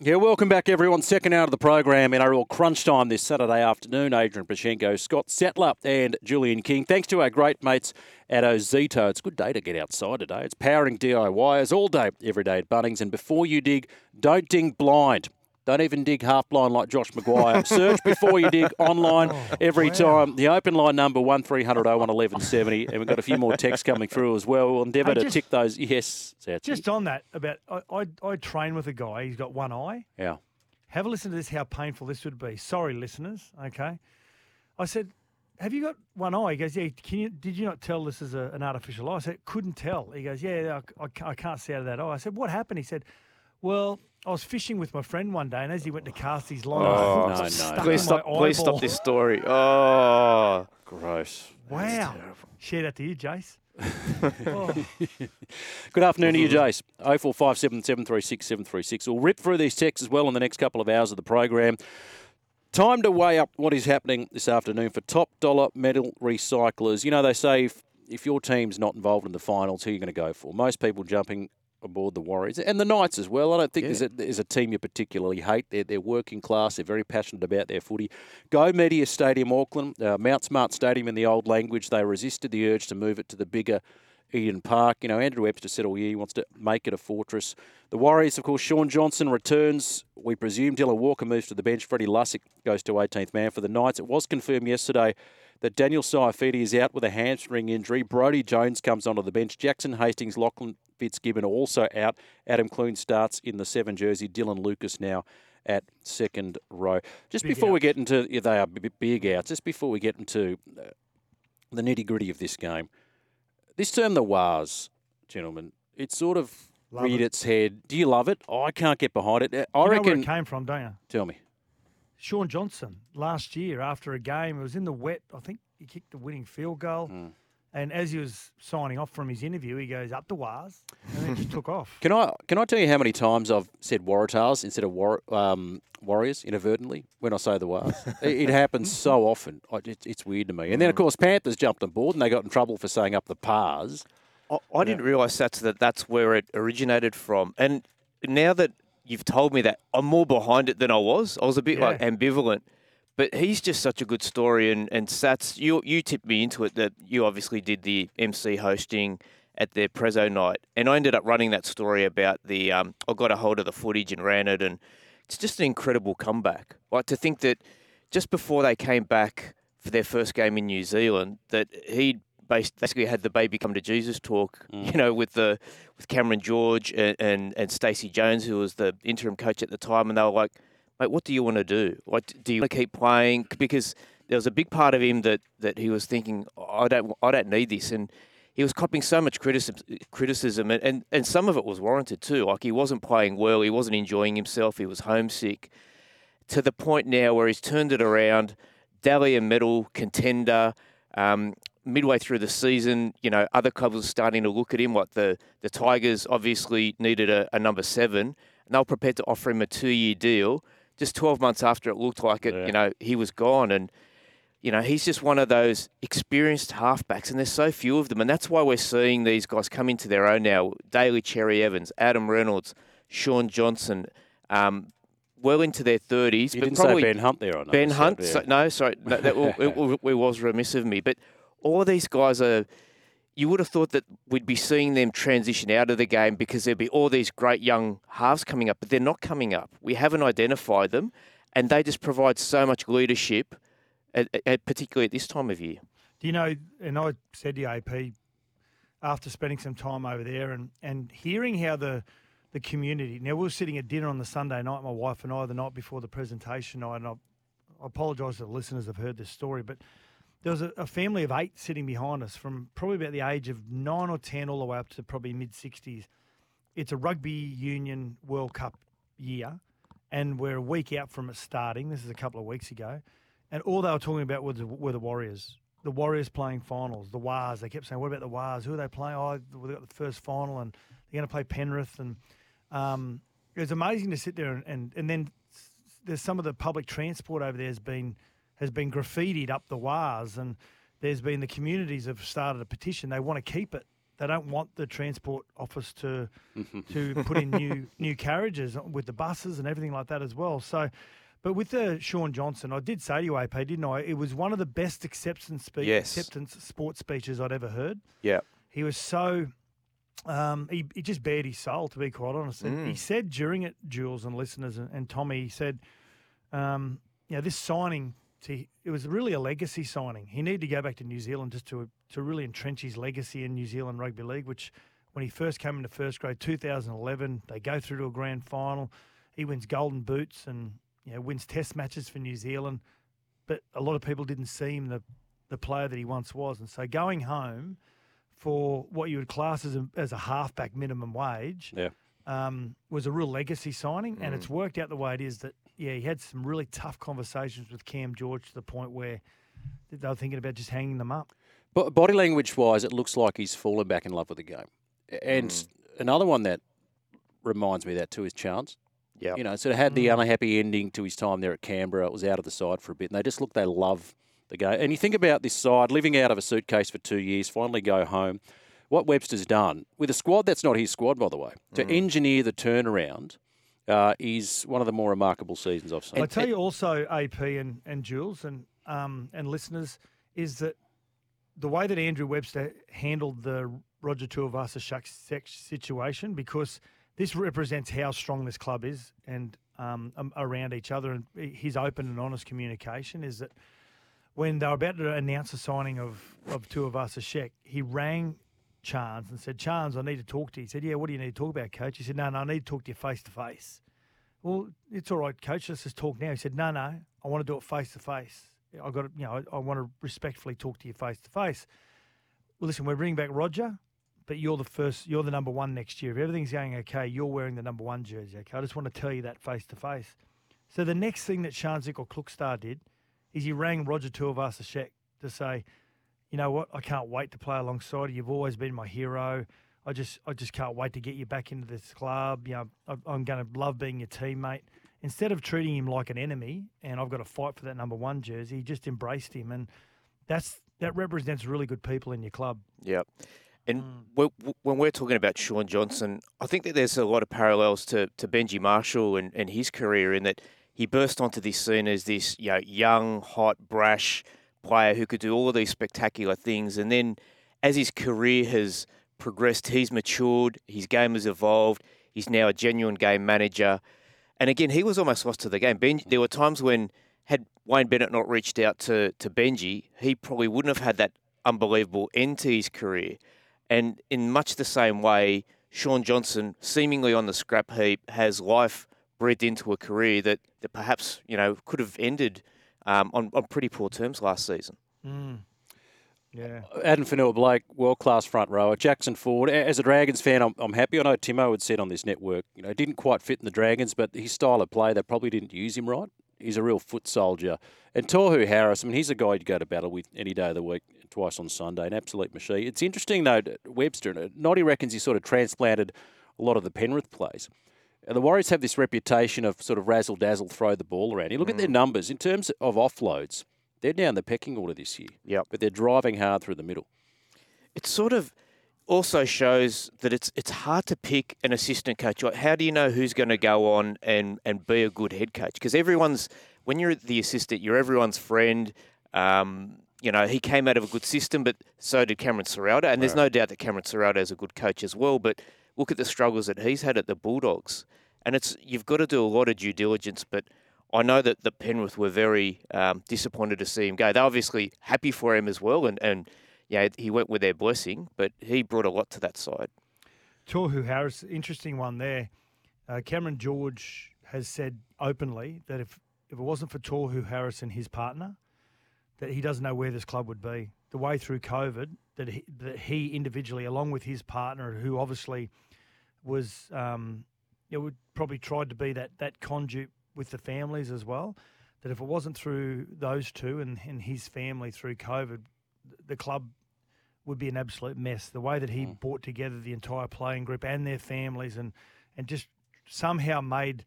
Yeah, welcome back, everyone. Second hour of the program, NRL Crunch Time this Saturday afternoon. Adrian Pashenko, Scott Settler and Julian King. Thanks to our great mates at Ozito. It's a good day to get outside today. It's powering DIYers all day, every day at Bunnings. And before you dig, don't ding blind. Don't even dig half-blind like Josh Maguire. Search before you dig online every time. The open line number 1300 01 1170. And we've got a few more texts coming through as well. We'll endeavour to tick those. Yes. Just on that, about I train with a guy. He's got one eye. Yeah. Have a listen to this, how painful this would be. Sorry, listeners. Okay. I said, have you got one eye? He goes, yeah. Did you not tell this is an artificial eye? I said, couldn't tell. He goes, yeah, I can't see out of that eye. I said, what happened? He said, well, I was fishing with my friend one day, and as he went to cast his line, Please stop this story. Oh, gross. Wow. Shout out to you, Jace. Good afternoon to you, Jace. 0457 736 736. We'll rip through these texts as well in the next couple of hours of the program. Time to weigh up what is happening this afternoon for top dollar medal recyclers. You know, they say if your team's not involved in the finals, who are you going to go for? Most people jumping aboard the Warriors and the Knights as well. I don't think there's a team you particularly hate. They're working class. They're very passionate about their footy. Go Media Stadium, Auckland, Mount Smart Stadium in the old language. They resisted the urge to move it to the bigger Eden Park. You know, Andrew Webster said all year he wants to make it a fortress. The Warriors, of course, Sean Johnson returns. We presume Dylan Walker moves to the bench. Freddie Lussick goes to 18th man for the Knights. It was confirmed yesterday that Daniel Siafidi is out with a hamstring injury. Brodie Jones comes onto the bench. Jackson Hastings, Lachlan Fitzgibbon are also out. Adam Clune starts in the 7 jersey. Dylan Lucas now at second row. Before we get into the nitty-gritty of this game, this term, the WAHS, gentlemen, it's sort of reared its head. Do you love it? Oh, I can't get behind it. I reckon where it came from, don't you? Tell me. Sean Johnson, last year after a game, it was in the wet. I think he kicked the winning field goal. Mm. And as he was signing off from his interview, he goes, up to WAHS, and then just took off. Can I tell you how many times I've said Waratahs instead of Warriors inadvertently when I say the WAHS? It happens so often. It's weird to me. And then, of course, Panthers jumped on board and they got in trouble for saying up the Pars. I didn't realise that's where it originated from. And now that you've told me that, I'm more behind it than I was. I was a bit ambivalent. But he's just such a good story, and Sats, you tipped me into it that you obviously did the MC hosting at their Prezzo night, and I ended up running that story about the I got a hold of the footage and ran it, and it's just an incredible comeback. Like, to think that just before they came back for their first game in New Zealand, that he basically had the baby come to Jesus talk, you know, with Cameron George and Stacey Jones, who was the interim coach at the time, and they were like, mate, what do you want to do? Like, do you want to keep playing? Because there was a big part of him that he was thinking, I don't need this. And he was copping so much criticism, and some of it was warranted too. Like, he wasn't playing well. He wasn't enjoying himself. He was homesick, to the point now where he's turned it around. Dally M medal contender. Midway through the season, you know, other clubs were starting to look at him. Like, the Tigers obviously needed a number 7, and they were prepared to offer him a 2-year deal. Just 12 months after it looked like it, you know, he was gone. And, you know, he's just one of those experienced halfbacks, and there's so few of them. And that's why we're seeing these guys come into their own now. Daly Cherry Evans, Adam Reynolds, Sean Johnson, well into their 30s. You didn't say Ben Hunt there, I know. Ben Hunt? So, no, sorry. No, it was remiss of me. But all of these guys are... You would have thought that we'd be seeing them transition out of the game because there'd be all these great young halves coming up, but they're not coming up. We haven't identified them, and they just provide so much leadership, particularly at this time of year. Do you know, and I said to AP, after spending some time over there and hearing how the community, now we were sitting at dinner on the Sunday night, my wife and I, the night before the presentation night, and I apologise to the listeners that have heard this story, but there was a family of 8 sitting behind us from probably about the age of 9 or 10 all the way up to probably mid-60s. It's a Rugby Union World Cup year, and we're a week out from it starting. This is a couple of weeks ago. And all they were talking about were the Warriors. The Warriors playing finals, the WAHS. They kept saying, what about the WAHS? Who are they playing? Oh, they got the first final and they're going to play Penrith. And it was amazing to sit there and then there's some of the public transport over there has been graffitied up the WAHS, and there's been the communities have started a petition. They want to keep it. They don't want the transport office to put in new carriages with the buses and everything like that as well. So, but with the Sean Johnson, I did say to you, AP, didn't I? It was one of the best acceptance sports speeches I'd ever heard. Yeah, he was so he just bared his soul, to be quite honest. And he said during it, Jules and listeners and Tommy, he said, this signing. It was really a legacy signing. He needed to go back to New Zealand just to really entrench his legacy in New Zealand rugby league, which when he first came into first grade, 2011, they go through to a grand final. He wins golden boots and wins test matches for New Zealand. But a lot of people didn't see him the player that he once was. And so going home for what you would class as a halfback minimum wage was a real legacy signing. And it's worked out the way it is that, yeah, he had some really tough conversations with Cam George to the point where they were thinking about just hanging them up. But body language-wise, it looks like he's fallen back in love with the game. And another one that reminds me of that too is Chance. Yeah, sort of had the unhappy ending to his time there at Canberra. It was out of the side for a bit, and they love the game. And you think about this side living out of a suitcase for 2 years, finally go home. What Webster's done with a squad that's not his squad, by the way, to engineer the turnaround. Is one of the more remarkable seasons I've seen. I tell you also, AP and Jules and listeners, is that the way that Andrew Webster handled the Roger Tuivasa-Sheck situation, because this represents how strong this club is and around each other, and his open and honest communication is that when they were about to announce the signing of Tuivasa-Sheck, he rang Chance and said, Chance, I need to talk to you. He said, yeah, what do you need to talk about, Coach? He said, no, I need to talk to you face-to-face. Well, it's all right, Coach, let's just talk now. He said, no, I want to do it face-to-face. I want to respectfully talk to you face-to-face. Well, listen, we're bringing back Roger, but you're the number one next year. If everything's going okay, you're wearing the number one jersey, okay? I just want to tell you that face-to-face. So the next thing that Shanzik or Klukstar did is he rang Roger Tuivasa-Sheck to say, you know what? I can't wait to play alongside you. You've always been my hero. I just can't wait to get you back into this club. I'm going to love being your teammate. Instead of treating him like an enemy, and I've got to fight for that number one jersey, he just embraced him, and that represents really good people in your club. Yeah, and when we're talking about Sean Johnson, I think that there's a lot of parallels to Benji Marshall and his career, in that he burst onto this scene as this young, hot, brash player who could do all of these spectacular things. And then as his career has progressed, he's matured, his game has evolved, he's now a genuine game manager. And again, he was almost lost to the game. There were times when, had Wayne Bennett not reached out to Benji, he probably wouldn't have had that unbelievable end to his career. And in much the same way, Sean Johnson, seemingly on the scrap heap, has life breathed into a career that perhaps, could have ended on pretty poor terms last season. Yeah. Adam Fanua-Blake, world-class front rower. Jackson Ford, as a Dragons fan, I'm happy. I know Timo had said on this network, didn't quite fit in the Dragons, but his style of play, they probably didn't use him right. He's a real foot soldier. And Tohu Harris, he's a guy you'd go to battle with any day of the week, twice on Sunday, an absolute machine. It's interesting, though, Webster, Noddy reckons he sort of transplanted a lot of the Penrith plays. The Warriors have this reputation of sort of razzle-dazzle, throw the ball around. You look at their numbers. In terms of offloads, they're down the pecking order this year. Yep. But they're driving hard through the middle. It sort of also shows that it's hard to pick an assistant coach. Like, how do you know who's going to go on and be a good head coach? Because when you're the assistant, you're everyone's friend. He came out of a good system, but so did Cameron Sorauda. And there's no doubt that Cameron Sorauda is a good coach as well. But look at the struggles that he's had at the Bulldogs. And you've got to do a lot of due diligence, but I know that the Penrith were very disappointed to see him go. They're obviously happy for him as well, and he went with their blessing, but he brought a lot to that side. Tohu Harris, interesting one there. Cameron George has said openly that if it wasn't for Tohu Harris and his partner, that he doesn't know where this club would be. The way through COVID, that he individually, along with his partner, who obviously was... It would probably tried to be that conduit with the families as well, that if it wasn't through those two and his family through COVID, the club would be an absolute mess. The way that he brought together the entire playing group and their families and just somehow made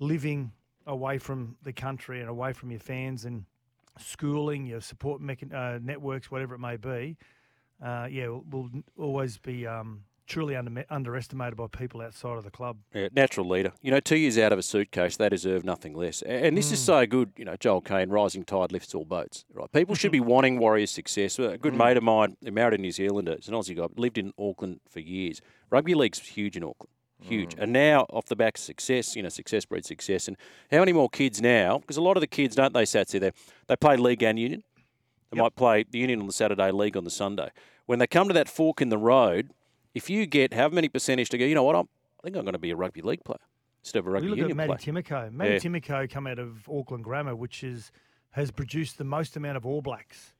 living away from the country and away from your fans and schooling, your support networks, whatever it may be, will always be truly underestimated by people outside of the club. Yeah, natural leader. 2 years out of a suitcase, they deserve nothing less. And this is so good, Joel Kane, rising tide lifts all boats. Right? People should be wanting Warriors success. A good mate of mine, he married a New Zealander, it's an Aussie guy, lived in Auckland for years. Rugby league's huge in Auckland. Huge. And now, off the back of success, success breeds success. And how many more kids now? Because a lot of the kids, don't they, Satsy, they play league and union. They might play the union on the Saturday, league on the Sunday. When they come to that fork in the road, if you get how many percentage to go, I think I'm going to be a rugby league player instead of a rugby union player. Look at Matty Timoko come out of Auckland Grammar, which has produced the most amount of All Blacks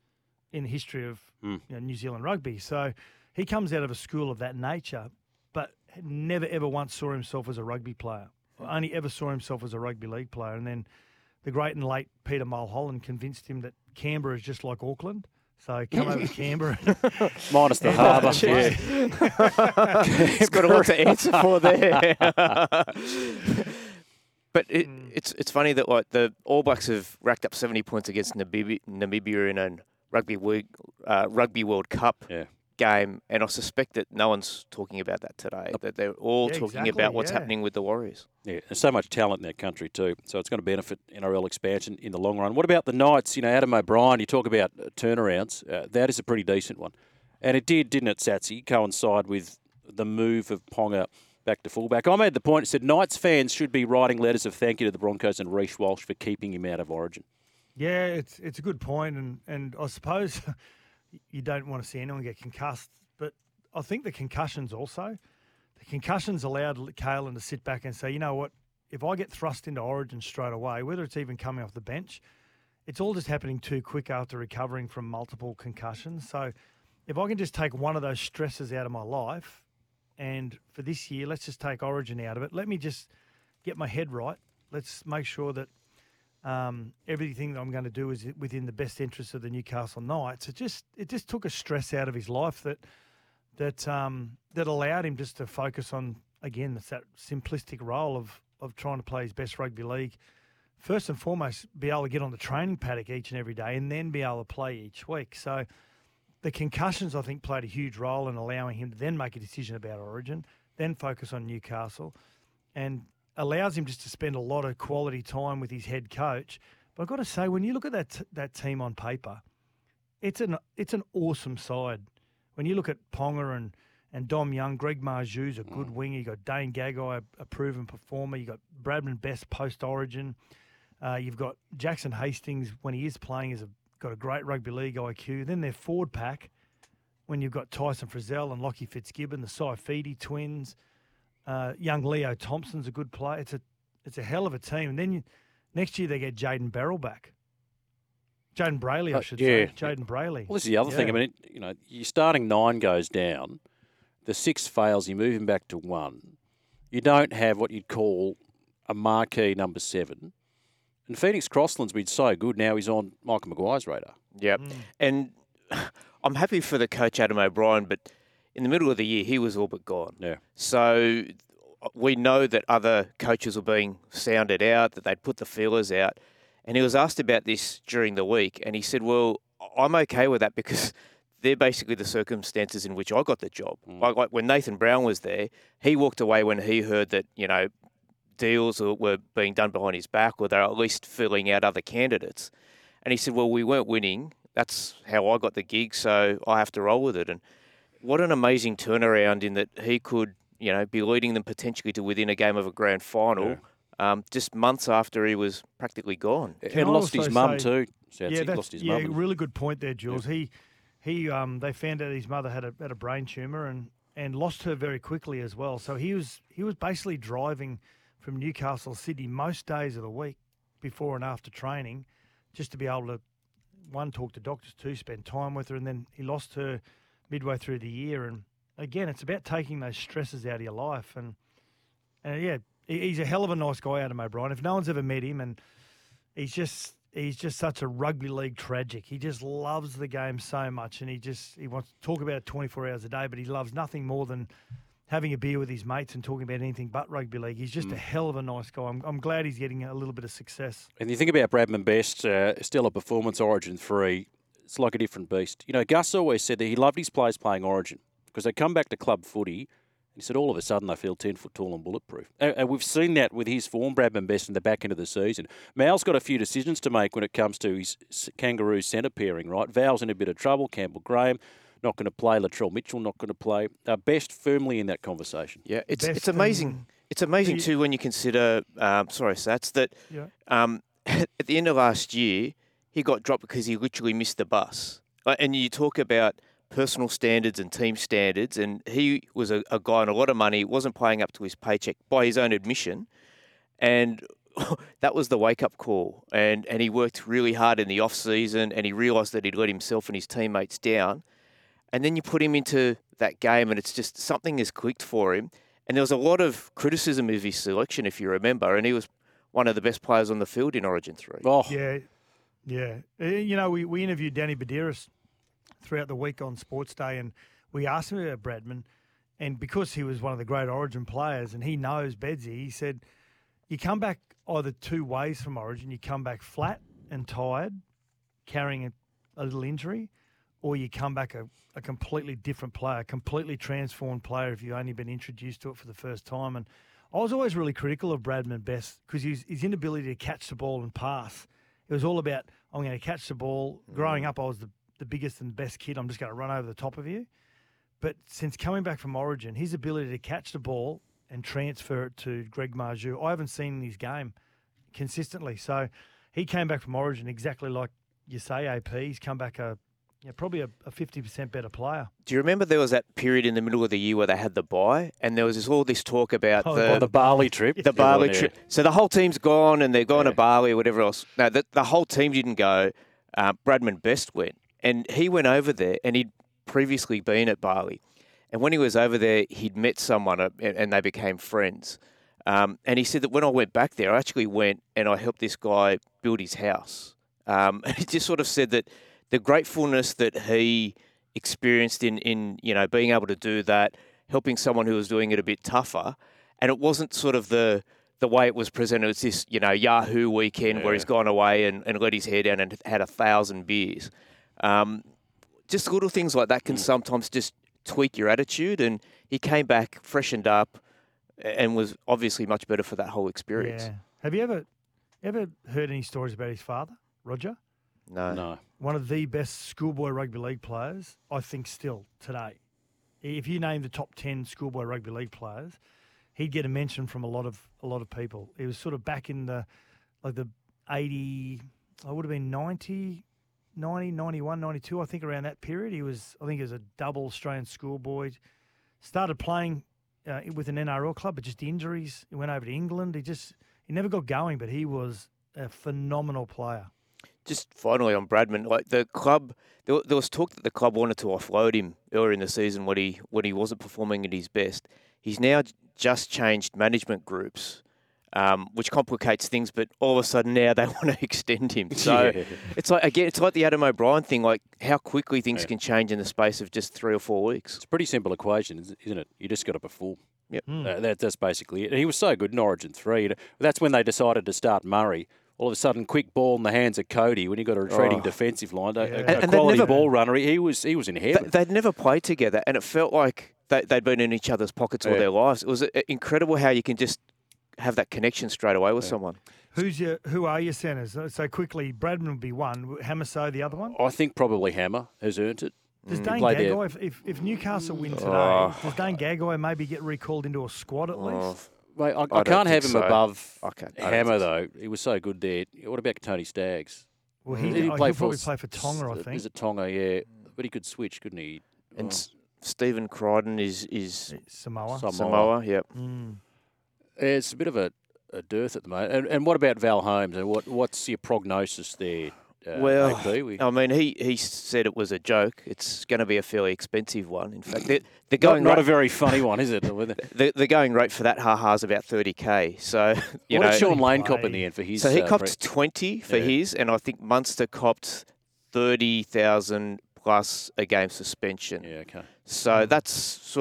in the history of New Zealand rugby. So he comes out of a school of that nature, but never, ever once saw himself as a rugby player. Only ever saw himself as a rugby league player. And then the great and late Peter Mulholland convinced him that Canberra is just like Auckland. So come over to Canberra. Minus the harbour. Yeah. He's got a lot to answer for there. But it's funny that the All Blacks have racked up 70 points against Namibia in a Rugby World Cup game, and I suspect that no one's talking about that today, that they're all talking about what's happening with the Warriors. Yeah, there's so much talent in that country too, so it's going to benefit NRL expansion in the long run. What about the Knights? Adam O'Brien, you talk about turnarounds. That is a pretty decent one. And it didn't it, Satsy, coincide with the move of Ponga back to fullback. I made the point, it said Knights fans should be writing letters of thank you to the Broncos and Reish Walsh for keeping him out of Origin. Yeah, it's a good point, and I suppose... You don't want to see anyone get concussed, but I think the concussions allowed Kalen to sit back and say, you know what, if I get thrust into Origin straight away, whether it's even coming off the bench, it's all just happening too quick after recovering from multiple concussions. So if I can just take one of those stresses out of my life, and for this year, let's just take Origin out of it. Let me just get my head right. Let's make sure that everything that I'm going to do is within the best interest of the Newcastle Knights. It just took a stress out of his life that allowed him just to focus on, again, that simplistic role of trying to play his best rugby league. First and foremost, be able to get on the training paddock each and every day and then be able to play each week. So the concussions, I think, played a huge role in allowing him to then make a decision about Origin, then focus on Newcastle, and allows him just to spend a lot of quality time with his head coach. But I've got to say, when you look at that team on paper, it's an awesome side. When you look at Ponga and Dom Young, Greg Marju's a good winger. You got Dane Gagai, a proven performer. You got Bradman Best post Origin. You've got Jackson Hastings when he is playing got a great rugby league IQ. Then their forward pack, when you've got Tyson Frizzell and Lachie Fitzgibbon, the Siafidi twins. Young Leo Thompson's a good player. It's a hell of a team. And then next year they get Jaden Berrill back. Jaden Brayley, I should say. Jaden Brayley. Well, this is the other thing. I mean, your starting nine goes down. The six fails. You move him back to one. You don't have what you'd call a marquee number seven. And Phoenix Crossland's been so good. Now he's on Michael Maguire's radar. Yep. And I'm happy for the coach, Adam O'Brien, but... in the middle of the year, he was all but gone. Yeah. So we know that other coaches were being sounded out, that they'd put the feelers out. And he was asked about this during the week. And he said, well, I'm okay with that because they're basically the circumstances in which I got the job. Like when Nathan Brown was there, he walked away when he heard that, deals were being done behind his back or they were at least filling out other candidates. And he said, well, we weren't winning. That's how I got the gig, so I have to roll with it. And what an amazing turnaround in that he could, be leading them potentially to within a game of a grand final just months after he was practically gone. And lost his mum too. Yeah, really good point there, Jules. Yeah. He they found out his mother had a brain tumour and lost her very quickly as well. So he was basically driving from Newcastle, Sydney most days of the week before and after training just to be able to, one, talk to doctors, two, spend time with her, and then he lost her midway through the year. And again, it's about taking those stresses out of your life. And He's a hell of a nice guy, Adam O'Brien. If no one's ever met him, and he's just such a rugby league tragic. He just loves the game so much, and he wants to talk about it 24 hours a day, but he loves nothing more than having a beer with his mates and talking about anything but rugby league. He's just a hell of a nice guy. I'm glad he's getting a little bit of success. And you think about Bradman Best, still a performance Origin 3, it's like a different beast. You know, Gus always said that he loved his players playing Origin because they come back to club footy. He said, all of a sudden, they feel 10 foot tall and bulletproof. And we've seen that with his form, Bradman Best, in the back end of the season. Mal's got a few decisions to make when it comes to his Kangaroo centre pairing, right? Val's in a bit of trouble. Campbell Graham not going to play. Latrell Mitchell not going to play. Best firmly in that conversation. Yeah, it's amazing. It's amazing too when you consider. Sorry, Sats, that at the end of last year he got dropped because he literally missed the bus. And you talk about personal standards and team standards, and he was a guy on a lot of money, wasn't paying up to his paycheck by his own admission, and that was the wake-up call, and he worked really hard in the off-season, and he realised that he'd let himself and his teammates down, and then you put him into that game, and it's just something has clicked for him, and there was a lot of criticism of his selection, if you remember, and he was one of the best players on the field in Origin 3. Oh. Yeah. You know, we interviewed Danny Badiris throughout the week on Sports Day, and we asked him about Bradman, and because he was one of the great Origin players and he knows Bedsy, he said, you come back either two ways from Origin. You come back flat and tired, carrying a little injury, or you come back a completely different player, completely transformed player if you've only been introduced to it for the first time. And I was always really critical of Bradman Best because his inability to catch the ball and pass. It was all about, I'm going to catch the ball. Growing up, I was the biggest and best kid, I'm just going to run over the top of you. But since coming back from Origin, his ability to catch the ball and transfer it to Greg Marjou, I haven't seen in his game consistently. So he came back from Origin exactly like you say, AP. He's come back probably a 50% better player. Do you remember there was that period in the middle of the year where they had the bye, and there was all this talk about the Bali trip. The Bali trip. So the whole team's gone, and they're going to Bali or whatever else. No, the whole team didn't go. Bradman Best went. And he went over there, and he'd previously been at Bali. And when he was over there, he'd met someone, and they became friends. And he said that when I went back there, I actually went and I helped this guy build his house. And he just sort of said that the gratefulness that he experienced in being able to do that, helping someone who was doing it a bit tougher, and it wasn't sort of the way it was presented. It's this, Yahoo weekend where he's gone away and let his hair down and had 1,000 beers. Just little things like that can sometimes just tweak your attitude, and he came back freshened up and was obviously much better for that whole experience. Yeah. Have you ever heard any stories about his father, Roger? No. One of the best schoolboy rugby league players, I think, still today. If you name the top 10 schoolboy rugby league players, he'd get a mention from a lot of people. It was sort of back in the 80, I would have been 90. 90, 91, 92, I think around that period. He was a double Australian schoolboy. Started playing with an NRL club, but just injuries. He went over to England. He never got going, but he was a phenomenal player. Just finally on Bradman, like the club, there was talk that the club wanted to offload him earlier in the season when he wasn't performing at his best. He's now just changed management groups. Which complicates things, but all of a sudden now they want to extend him. So it's like, again, it's like the Adam O'Brien thing, like how quickly things can change in the space of just 3 or 4 weeks. It's a pretty simple equation, isn't it? You just got to perform. Yep. That's basically it. He was so good in Origin 3. That's when they decided to start Murray. All of a sudden, quick ball in the hands of Cody when you got a retreating defensive line. A quality ball runner. He was in heaven. They'd never played together, and it felt like they'd been in each other's pockets all their lives. It was incredible how you can just have that connection straight away with someone. Who are your centres? So quickly, Bradman would be one. Hamaso the other one? I think probably Hammer has earned it. Does Dane Gagai, if Newcastle win today, does Dane Gagai maybe get recalled into a squad at least? Mate, I can't have him above Hammer, though. He was so good there. What about Tony Staggs? Well, he'll probably play for Tonga, I think. Is it Tonga, yeah. But he could switch, couldn't he? And Stephen Crichton is Samoa, yep. Mm. It's a bit of a dearth at the moment. And what about Val Holmes? And what's your prognosis there? Oakley. He said it was a joke. It's going to be a fairly expensive one. In fact, the going not a very funny one, is it? The going rate for that ha's about $30,000. So did Sean Lane cop in the end for his? So he copped 20 for his, and I think Munster copped 30,000 plus a game suspension. Yeah, okay. So that's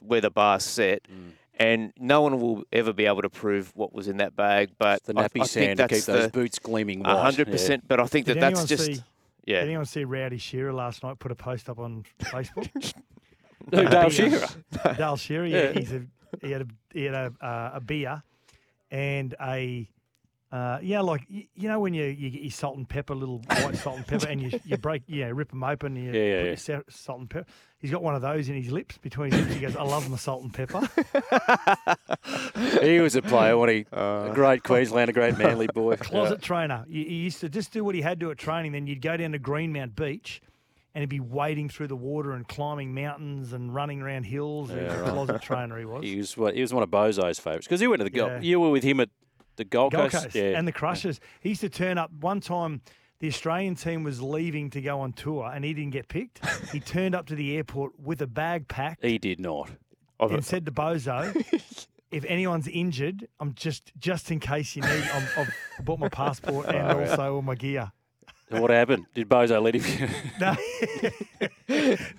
where the bar's set. Mm. And no one will ever be able to prove what was in that bag. But it's the nappy sand to keep those boots gleaming white. 100%. Yeah. But I think did anyone see Rowdy Shearer last night put a post up on Facebook? No, Dale Shearer. Dale Shearer, yeah. He had a beer and a... when you get your salt and pepper, little white salt and pepper, and you rip them open, and you put your salt and pepper. He's got one of those in his lips, between his lips. He goes, I love my salt and pepper. He was a player, wasn't he? A great Queenslander, great Manly boy. Closet trainer. He used to just do what he had to at training. Then you'd go down to Greenmount Beach, and he'd be wading through the water and climbing mountains and running around hills. Yeah, he was a closet trainer, he was. He was one of Bozo's favourites, because he went to the Gold. You were with him at... The Gold Coast. Yeah. And the Crushers. Yeah. He used to turn up. One time the Australian team was leaving to go on tour and he didn't get picked. He turned up to the airport with a bag packed. He did not. And said to Bozo, if anyone's injured, I'm just in case you need, I've bought my passport and all my gear. What happened? Did Bozo let him?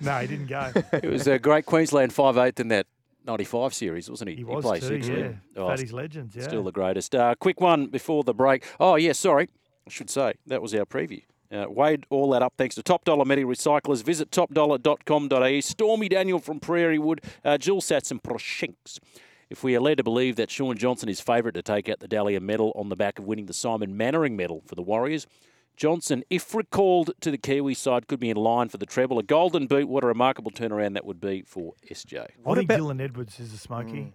No, he didn't go. It was a great Queensland 5/8 in that 95 series, wasn't he? He was played too, Fatty's legends, yeah. Still the greatest. Quick one before the break. I should say, that was our preview. Weighed all that up thanks to Top Dollar Metal Recyclers. Visit topdollar.com.au. Stormy Daniel from Prairie Wood. Jill Satz and Proshinks. If we are led to believe that Sean Johnson is favourite to take out the Dally M medal on the back of winning the Simon Mannering medal for the Warriors, Johnson, if recalled to the Kiwi side, could be in line for the treble. A golden boot, what a remarkable turnaround that would be for SJ. What about Dylan Edwards is a smoky. Mm.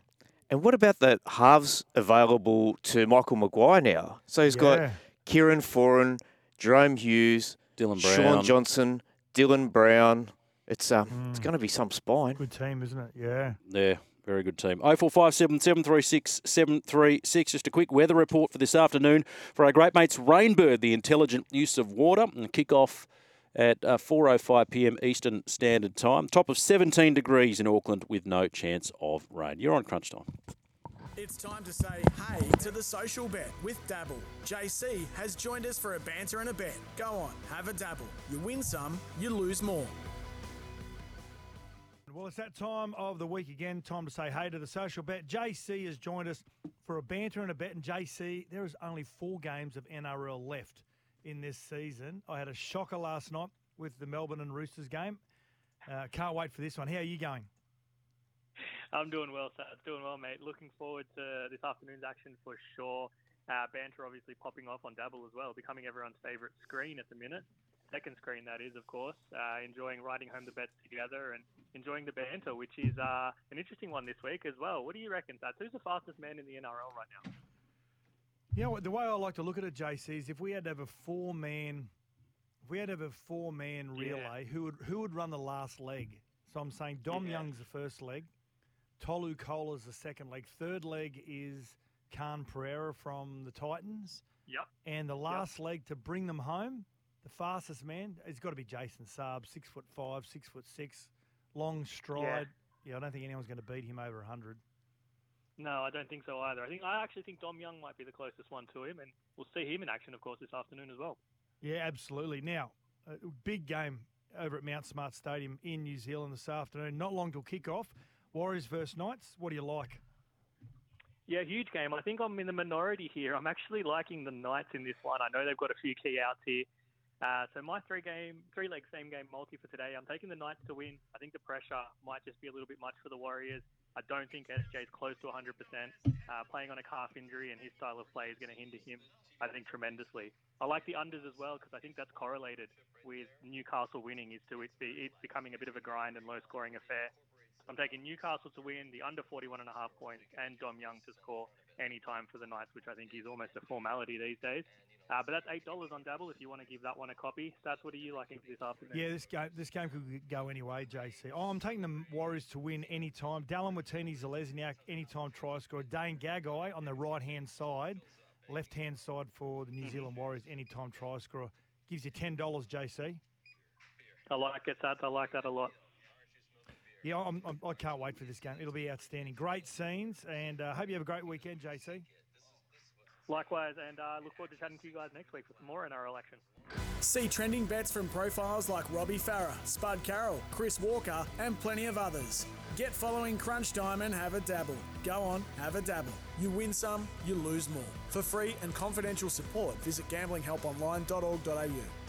And what about the halves available to Michael Maguire now? So he's got Kieran Foran, Jerome Hughes, Dylan Brown. Sean Johnson, Dylan Brown. It's going to be some spine. Good team, isn't it? Yeah. Yeah. Very good team. 0457 736 736. Just a quick weather report for this afternoon for our great mates Rainbird, the intelligent use of water, and kick off at 4:05 p.m. Eastern Standard Time. Top of 17 degrees in Auckland with no chance of rain. You're on Crunch Time. It's time to say hey to the social bet with Dabble. JC has joined us for a banter and a bet. Go on, have a dabble. You win some, you lose more. Well, it's that time of the week again, time to say hey to the social bet. JC has joined us for a banter and a bet. And JC, there is only 4 games of NRL left in this season. I had a shocker last night with the Melbourne and Roosters game. Can't wait for this one. How are you going? I'm doing well, sir. Doing well, mate. Looking forward to this afternoon's action for sure. Banter obviously popping off on Dabble as well, becoming everyone's favourite screen at the minute. Second screen, that is, of course, enjoying riding home the bets together and enjoying the banter, which is an interesting one this week as well. What do you reckon, Sats? Who's the fastest man in the NRL right now? Yeah, the way I like to look at it, JC, is if we had to have a four-man relay, who would run the last leg? So I'm saying Dom Young's the first leg, Tolu Kola's the second leg, third leg is Khan Pereira from the Titans, and the last leg to bring them home. The fastest man, it's got to be Jason Saab, 6'5", 6'6", long stride. Yeah, I don't think anyone's going to beat him over 100. No, I don't think so either. I actually think Dom Young might be the closest one to him, and we'll see him in action, of course, this afternoon as well. Yeah, absolutely. Now, a big game over at Mount Smart Stadium in New Zealand this afternoon. Not long till kickoff. Warriors versus Knights. What do you like? Yeah, huge game. I think I'm in the minority here. I'm actually liking the Knights in this one. I know they've got a few key outs here. So my three-leg same-game multi for today, I'm taking the Knights to win. I think the pressure might just be a little bit much for the Warriors. I don't think SJ's close to 100%. Playing on a calf injury and his style of play is going to hinder him, I think, tremendously. I like the unders as well because I think that's correlated with Newcastle winning. It's becoming a bit of a grind and low-scoring affair. I'm taking Newcastle to win, the under 41.5 points, and Dom Young to score any time for the Knights, which I think is almost a formality these days. But that's $8 on Dabble if you want to give that one a copy. Stats, what are you liking for this afternoon? Yeah, this game could go anyway, JC. I'm taking the Warriors to win any time. Dallin Watini Zalesniak, any time try scorer. Dane Gagai on the right-hand side, left-hand side for the New Zealand Warriors, any time try scorer. Gives you $10, JC. I like it, that. I like that a lot. Yeah, I can't wait for this game. It'll be outstanding. Great scenes, and hope you have a great weekend, JC. Likewise, and look forward to chatting to you guys next week for some more NRL action. See trending bets from profiles like Robbie Farah, Spud Carroll, Chris Walker, and plenty of others. Get following Crunch Time and have a dabble. Go on, have a dabble. You win some, you lose more. For free and confidential support, visit gamblinghelponline.org.au.